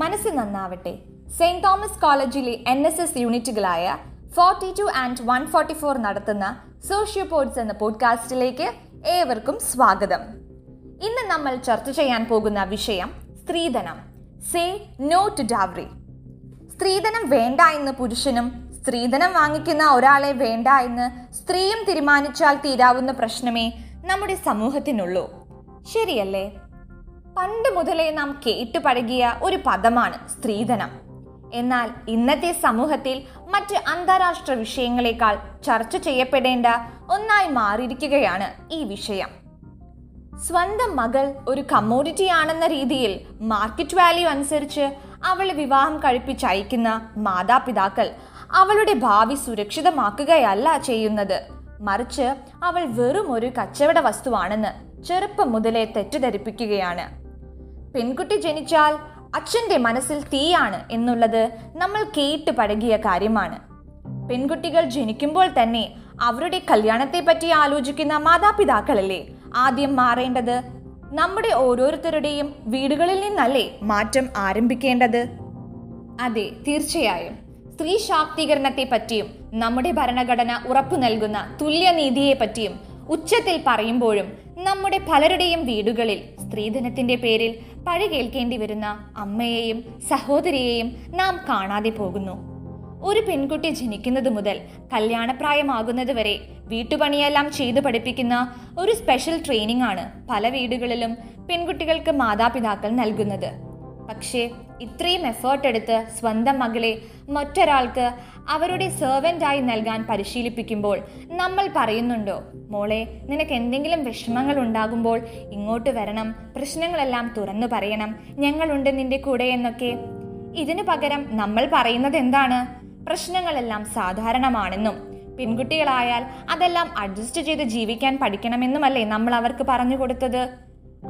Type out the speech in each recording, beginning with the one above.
മനസ്സ് നന്നാവട്ടെ. Saint Thomas കോളേജിലെ NSS യൂണിറ്റുകളായ 42 ആൻഡ് 144 നടത്തുന്ന സോഷ്യോ പോഡ്സ് എന്ന പോഡ്കാസ്റ്റിലേക്ക് ഏവർക്കും സ്വാഗതം. ഇന്ന് നമ്മൾ ചർച്ച ചെയ്യാൻ പോകുന്ന വിഷയം സ്ത്രീധനം. Say no to dowry. സ്ത്രീധനം വേണ്ട എന്ന് പുരുഷനും സ്ത്രീധനം വാങ്ങിക്കുന്ന ഒരാളെ വേണ്ട എന്ന് സ്ത്രീയും തീരുമാനിച്ചാൽ തീരാവുന്ന പ്രശ്നമേ നമ്മുടെ സമൂഹത്തിനുള്ളൂ, ശരിയല്ലേ? പണ്ട് മുതലേ നാം കേട്ടു പഴകിയ ഒരു പദമാണ് സ്ത്രീധനം. എന്നാൽ ഇന്നത്തെ സമൂഹത്തിൽ മറ്റ് അന്താരാഷ്ട്ര വിഷയങ്ങളെക്കാൾ ചർച്ച ചെയ്യപ്പെടേണ്ട ഒന്നായി മാറിയിരിക്കുകയാണ് ഈ വിഷയം. സ്വന്തം മകൾ ഒരു കമ്മോഡിറ്റി ആണെന്ന രീതിയിൽ മാർക്കറ്റ് വാല്യൂ അനുസരിച്ച് അവളെ വിവാഹം കഴിപ്പിച്ചയക്കുന്ന മാതാപിതാക്കൾ അവളുടെ ഭാവി സുരക്ഷിതമാക്കുകയല്ല ചെയ്യുന്നത്, മറിച്ച് അവൾ വെറും ഒരു കച്ചവട വസ്തുവാണെന്ന് ചെറുപ്പം മുതലേ തെറ്റിദ്ധരിപ്പിക്കുകയാണ്. പെൺകുട്ടി ജനിച്ചാൽ അച്ഛൻ്റെ മനസ്സിൽ തീയാണ് എന്നുള്ളത് നമ്മൾ കേട്ട് പഴകിയ കാര്യമാണ്. പെൺകുട്ടികൾ ജനിക്കുമ്പോൾ തന്നെ അവരുടെ കല്യാണത്തെ പറ്റി ആലോചിക്കുന്ന മാതാപിതാക്കളല്ലേ ആദ്യം മാറേണ്ടത്? നമ്മുടെ ഓരോരുത്തരുടെയും വീടുകളിൽ നിന്നല്ലേ മാറ്റം ആരംഭിക്കേണ്ടത്? അതെ, തീർച്ചയായും. സ്ത്രീ ശാക്തീകരണത്തെ പറ്റിയും നമ്മുടെ ഭരണഘടന ഉറപ്പു നൽകുന്ന തുല്യനീതിയെ പറ്റിയും ഉച്ചത്തിൽ പറയുമ്പോഴും നമ്മുടെ പലരുടെയും വീടുകളിൽ സ്ത്രീധനത്തിന്റെ പേരിൽ പഴി കേൾക്കേണ്ടി വരുന്ന അമ്മയെയും സഹോദരിയെയും നാം കാണാതെ പോകുന്നു. ഒരു പെൺകുട്ടി ജനിക്കുന്നത് മുതൽ കല്യാണപ്രായമാകുന്നത് വരെ വീട്ടുപണിയെല്ലാം ചെയ്തു പഠിപ്പിക്കുന്ന ഒരു സ്പെഷ്യൽ ട്രെയിനിങ് ആണ് പല വീടുകളിലും പെൺകുട്ടികൾക്ക് മാതാപിതാക്കൾ നൽകുന്നത്. പക്ഷേ ഇത്രയും എഫേർട്ട് എടുത്ത് സ്വന്തം മകളെ മറ്റൊരാൾക്ക് അവരുടെ സെർവൻ്റായി നൽകാൻ പരിശീലിപ്പിക്കുമ്പോൾ നമ്മൾ പറയുന്നുണ്ടോ, മോളെ, നിനക്ക് എന്തെങ്കിലും വിഷമങ്ങൾ ഉണ്ടാകുമ്പോൾ ഇങ്ങോട്ട് വരണം, പ്രശ്നങ്ങളെല്ലാം തുറന്നു പറയണം, ഞങ്ങളുണ്ട് നിന്റെ കൂടെ എന്നൊക്കെ? ഇതിനു പകരം നമ്മൾ പറയുന്നത് എന്താണ്? പ്രശ്നങ്ങളെല്ലാം സാധാരണമാണെന്നും പെൺകുട്ടികളായാൽ അതെല്ലാം അഡ്ജസ്റ്റ് ചെയ്ത് ജീവിക്കാൻ പഠിക്കണമെന്നുമല്ലേ നമ്മൾ അവർക്ക് പറഞ്ഞു കൊടുത്തത്?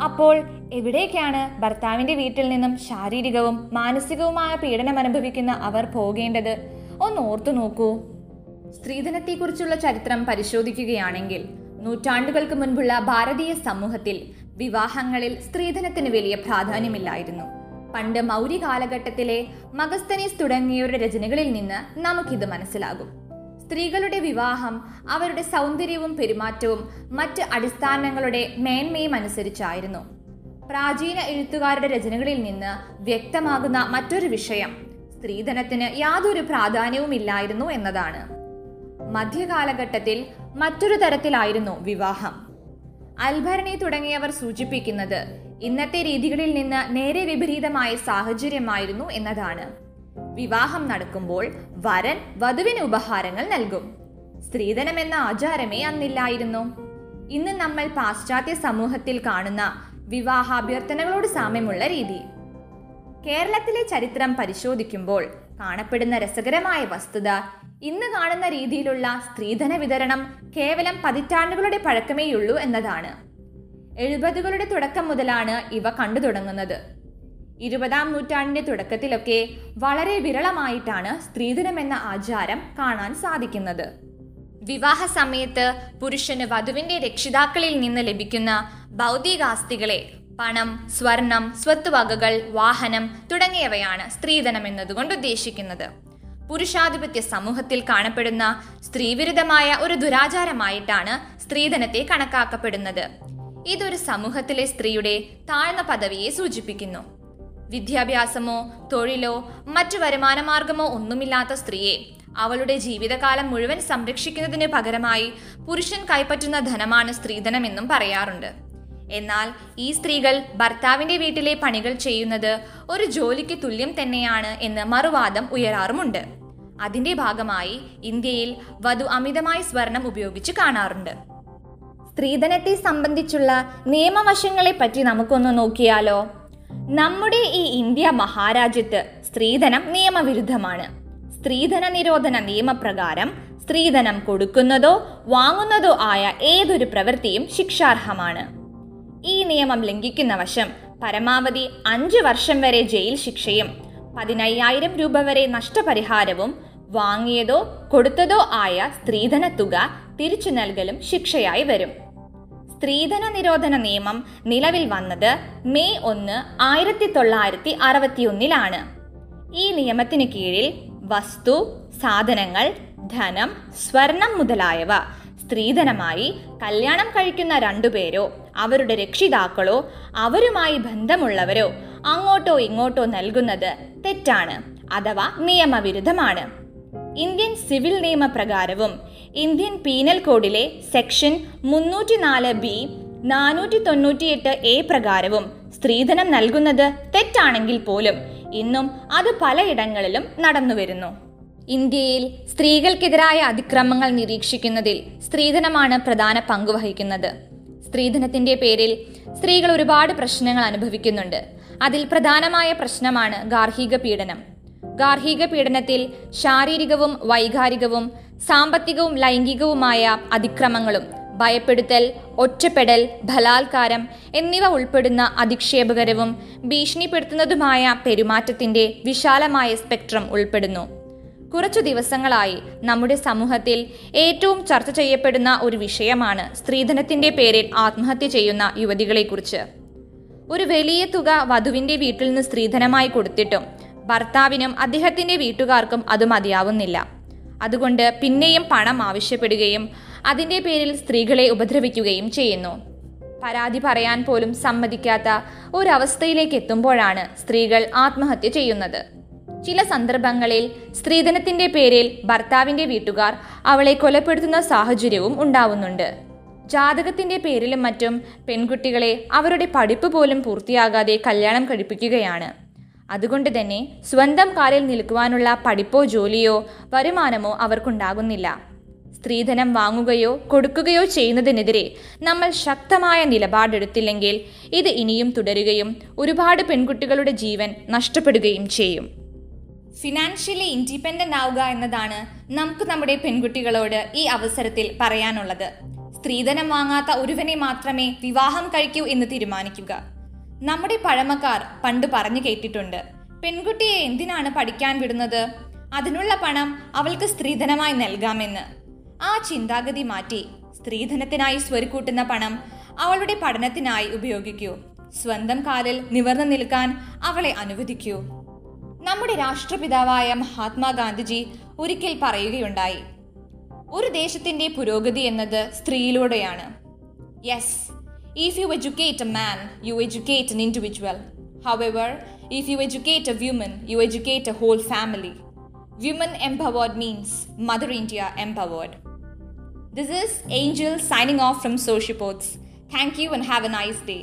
അപ്പോൾ എവിടേക്കാണ് ഭർത്താവിൻ്റെ വീട്ടിൽ നിന്നും ശാരീരികവും മാനസികവുമായ പീഡനം അനുഭവിക്കുന്ന അവർ പോകേണ്ടത്? ഒന്നോർത്തു നോക്കൂ. സ്ത്രീധനത്തെക്കുറിച്ചുള്ള ചരിത്രം പരിശോധിക്കുകയാണെങ്കിൽ നൂറ്റാണ്ടുകൾക്ക് മുൻപുള്ള ഭാരതീയ സമൂഹത്തിൽ വിവാഹങ്ങളിൽ സ്ത്രീധനത്തിന് വലിയ പ്രാധാന്യമില്ലായിരുന്നു. പണ്ട് മൗര്യ കാലഘട്ടത്തിലെ മഗസ്തനീസ് തുടങ്ങിയവരുടെ രചനകളിൽ നിന്ന് നമുക്കിത് മനസ്സിലാകും. സ്ത്രീകളുടെ വിവാഹം അവരുടെ സൗന്ദര്യവും പെരുമാറ്റവും മറ്റ് അടിസ്ഥാനങ്ങളുടെ മേന്മയും അനുസരിച്ചായിരുന്നു. പ്രാചീന എഴുത്തുകാരുടെ രചനകളിൽ നിന്ന് വ്യക്തമാകുന്ന മറ്റൊരു വിഷയം സ്ത്രീധനത്തിന് യാതൊരു പ്രാധാന്യവും ഇല്ലായിരുന്നു എന്നതാണ്. മധ്യകാലഘട്ടത്തിൽ മറ്റൊരു തരത്തിലായിരുന്നു വിവാഹം. അൽബർണി തുടങ്ങിയവർ സൂചിപ്പിക്കുന്നത് ഇന്നത്തെ രീതികളിൽ നിന്ന് നേരെ വിപരീതമായ സാഹചര്യമായിരുന്നു എന്നതാണ്. വിവാഹം നടക്കുമ്പോൾ വരൻ വധുവിന് ഉപഹാരങ്ങൾ നൽകും. സ്ത്രീധനം എന്ന ആചാരമേ അന്നില്ലായിരുന്നു. ഇന്ന് നമ്മൾ പാശ്ചാത്യ സമൂഹത്തിൽ കാണുന്ന വിവാഹാഭ്യർത്ഥനകളോട് സാമ്യമുള്ള രീതി. കേരളത്തിലെ ചരിത്രം പരിശോധിക്കുമ്പോൾ കാണപ്പെടുന്ന രസകരമായ വസ്തുത, ഇന്ന് കാണുന്ന രീതിയിലുള്ള സ്ത്രീധന വിതരണം കേവലം പതിറ്റാണ്ടുകളുടെ പഴക്കമേയുള്ളൂ എന്നതാണ്. 70കളുടെ തുടക്കം മുതലാണ് ഇവ കണ്ടു തുടങ്ങുന്നത്. 20-ാം നൂറ്റാണ്ടിന്റെ തുടക്കത്തിലൊക്കെ വളരെ വിരളമായിട്ടാണ് സ്ത്രീധനം എന്ന ആചാരം കാണാൻ സാധിക്കുന്നത്. വിവാഹ സമയത്ത് പുരുഷന് വധുവിന്റെ രക്ഷിതാക്കളിൽ നിന്ന് ലഭിക്കുന്ന ഭൗതികാസ്തികളെ പണം, സ്വർണം, സ്വത്തുവകകൾ, വാഹനം തുടങ്ങിയവയാണ് സ്ത്രീധനം എന്നതുകൊണ്ട് ഉദ്ദേശിക്കുന്നത്. പുരുഷാധിപത്യ സമൂഹത്തിൽ കാണപ്പെടുന്ന സ്ത്രീവിരുദ്ധമായ ഒരു ദുരാചാരമായിട്ടാണ് സ്ത്രീധനത്തെ കണക്കാക്കപ്പെടുന്നത്. ഇതൊരു സമൂഹത്തിലെ സ്ത്രീയുടെ താഴ്ന്ന പദവിയെ സൂചിപ്പിക്കുന്നു. വിദ്യാഭ്യാസമോ തൊഴിലോ മറ്റു വരുമാനമാർഗമോ ഒന്നുമില്ലാത്ത സ്ത്രീയെ അവളുടെ ജീവിതകാലം മുഴുവൻ സംരക്ഷിക്കുന്നതിന് പകരമായി പുരുഷൻ കൈപ്പറ്റുന്ന ധനമാണ് സ്ത്രീധനമെന്നും പറയാറുണ്ട്. എന്നാൽ ഈ സ്ത്രീകൾ ഭർത്താവിൻ്റെ വീട്ടിലെ പണികൾ ചെയ്യുന്നത് ഒരു ജോലിക്ക് തുല്യം തന്നെയാണ് എന്ന് മറുവാദം ഉയരാറുമുണ്ട്. അതിൻ്റെ ഭാഗമായി ഇന്ത്യയിൽ വധു അമിതമായി സ്വർണം ഉപയോഗിച്ച് കാണാറുണ്ട്. സ്ത്രീധനത്തെ സംബന്ധിച്ചുള്ള നിയമവശങ്ങളെ പറ്റി നമുക്കൊന്ന് നോക്കിയാലോ? നമ്മുടെ ഈ ഇന്ത്യ മഹാരാജ്യത്ത് സ്ത്രീധനം നിയമവിരുദ്ധമാണ്. സ്ത്രീധന നിരോധന നിയമപ്രകാരം സ്ത്രീധനം കൊടുക്കുന്നതോ വാങ്ങുന്നതോ ആയ ഏതൊരു പ്രവൃത്തിയും ശിക്ഷാർഹമാണ്. ഈ നിയമം ലംഘിക്കുന്ന വശം പരമാവധി 5 വർഷം വരെ ജയിൽ ശിക്ഷയും 15,000 രൂപ വരെ നഷ്ടപരിഹാരവും വാങ്ങിയതോ കൊടുത്തതോ ആയ സ്ത്രീധന തുക തിരിച്ചു നൽകലും ശിക്ഷയായി വരും. സ്ത്രീധന നിരോധന നിയമം നിലവിൽ വന്നത് May 1, 1961 ഈ നിയമത്തിന് കീഴിൽ വസ്തു, സാധനങ്ങൾ, ധനം, സ്വർണം മുതലായവ സ്ത്രീധനമായി കല്യാണം കഴിക്കുന്ന രണ്ടുപേരോ അവരുടെ രക്ഷിതാക്കളോ അവരുമായി ബന്ധമുള്ളവരോ അങ്ങോട്ടോ ഇങ്ങോട്ടോ നൽകുന്നത് തെറ്റാണ് അഥവാ നിയമവിരുദ്ധമാണ്. ഇന്ത്യൻ സിവിൽ നിയമപ്രകാരവും ഇന്ത്യൻ പീനൽ കോഡിലെ സെക്ഷൻ 304B, 498A പ്രകാരവും സ്ത്രീധനം നൽകുന്നത് തെറ്റാണെങ്കിൽ പോലും ഇന്നും അത് പലയിടങ്ങളിലും നടന്നുവരുന്നു. ഇന്ത്യയിൽ സ്ത്രീകൾക്കെതിരായ അതിക്രമങ്ങൾ നിരീക്ഷിക്കുന്നതിൽ സ്ത്രീധനമാണ് പ്രധാന പങ്കുവഹിക്കുന്നത്. സ്ത്രീധനത്തിന്റെ പേരിൽ സ്ത്രീകൾ ഒരുപാട് പ്രശ്നങ്ങൾ അനുഭവിക്കുന്നുണ്ട്. അതിൽ പ്രധാനമായ പ്രശ്നമാണ് ഗാർഹിക പീഡനം. ഗാർഹിക പീഡനത്തിൽ ശാരീരികവും വൈകാരികവും സാമ്പത്തികവും ലൈംഗികവുമായ അതിക്രമങ്ങളും ഭയപ്പെടുത്തൽ, ഒറ്റപ്പെടൽ, ബലാത്കാരം എന്നിവ ഉൾപ്പെടുന്ന അധിക്ഷേപകരവും ഭീഷണിപ്പെടുത്തുന്നതുമായ പെരുമാറ്റത്തിന്റെ വിശാലമായ സ്പെക്ട്രം ഉൾപ്പെടുന്നു. കുറച്ചു ദിവസങ്ങളായി നമ്മുടെ സമൂഹത്തിൽ ഏറ്റവും ചർച്ച ചെയ്യപ്പെടുന്ന ഒരു വിഷയമാണ് സ്ത്രീധനത്തിന്റെ പേരിൽ ആത്മഹത്യ ചെയ്യുന്ന യുവതികളെക്കുറിച്ച്. ഒരു വലിയ തുക വധുവിന്റെ വീട്ടിൽ നിന്ന് സ്ത്രീധനമായി കൊടുത്തിട്ടും ഭർത്താവിനും അദ്ദേഹത്തിന്റെ വീട്ടുകാർക്കും അത് മതിയാവുന്നില്ല. അതുകൊണ്ട് പിന്നെയും പണം ആവശ്യപ്പെടുകയും അതിന്റെ പേരിൽ സ്ത്രീകളെ ഉപദ്രവിക്കുകയും ചെയ്യുന്നു. പരാതി പറയാൻ പോലും സമ്മതിക്കാത്ത ഒരവസ്ഥയിലേക്ക് എത്തുമ്പോഴാണ് സ്ത്രീകൾ ആത്മഹത്യ ചെയ്യുന്നത്. ചില സന്ദർഭങ്ങളിൽ സ്ത്രീധനത്തിന്റെ പേരിൽ ഭർത്താവിന്റെ വീട്ടുകാർ അവളെ കൊലപ്പെടുത്തുന്ന സാഹചര്യവും ഉണ്ടാവുന്നുണ്ട്. ജാതകത്തിന്റെ പേരിലും മറ്റും പെൺകുട്ടികളെ അവരുടെ പഠിപ്പ് പോലും പൂർത്തിയാകാതെ കല്യാണം കഴിപ്പിക്കുകയാണ്. അതുകൊണ്ട് തന്നെ സ്വന്തം കാലിൽ നിൽക്കുവാനുള്ള പഠിപ്പോ ജോലിയോ വരുമാനമോ അവർക്കുണ്ടാകുന്നില്ല. സ്ത്രീധനം വാങ്ങുകയോ കൊടുക്കുകയോ ചെയ്യുന്നതിനെതിരെ നമ്മൾ ശക്തമായ നിലപാടെടുത്തില്ലെങ്കിൽ ഇത് ഇനിയും തുടരുകയും ഒരുപാട് പെൺകുട്ടികളുടെ ജീവൻ നഷ്ടപ്പെടുകയും ചെയ്യും. ഫിനാൻഷ്യലി ഇൻഡിപെൻഡന്റ് ആവുക എന്നതാണ് നമുക്ക് നമ്മുടെ പെൺകുട്ടികളോട് ഈ അവസരത്തിൽ പറയാനുള്ളത്. സ്ത്രീധനം വാങ്ങാത്ത ഒരുവനെ മാത്രമേ വിവാഹം കഴിക്കൂ എന്ന് തീരുമാനിക്കുക. നമ്മുടെ പഴമക്കാർ പണ്ട് പറഞ്ഞു കേട്ടിട്ടുണ്ട്, പെൺകുട്ടിയെ എന്തിനാണ് പഠിക്കാൻ വിടുന്നത്, അതിനുള്ള പണം അവൾക്ക് സ്ത്രീധനമായി നൽകാമെന്ന്. ആ ചിന്താഗതി മാറ്റി സ്ത്രീധനത്തിനായി സ്വരുക്കൂട്ടുന്ന പണം അവളുടെ പഠനത്തിനായി ഉപയോഗിക്കൂ. സ്വന്തം കാലിൽ നിവർന്നു നിൽക്കാൻ അവളെ അനുവദിക്കൂ. നമ്മുടെ രാഷ്ട്രപിതാവായ മഹാത്മാ ഗാന്ധിജി ഒരിക്കൽ പറയുകയുണ്ടായി, ഒരു ദേശത്തിന്റെ പുരോഗതി എന്നത് സ്ത്രീയിലൂടെയാണ്. Yes, if you educate a man you educate an individual. However if you educate a woman you educate a whole family. Woman empowered means mother India empowered. This is Angel signing off from socio pods. Thank you and have a nice day.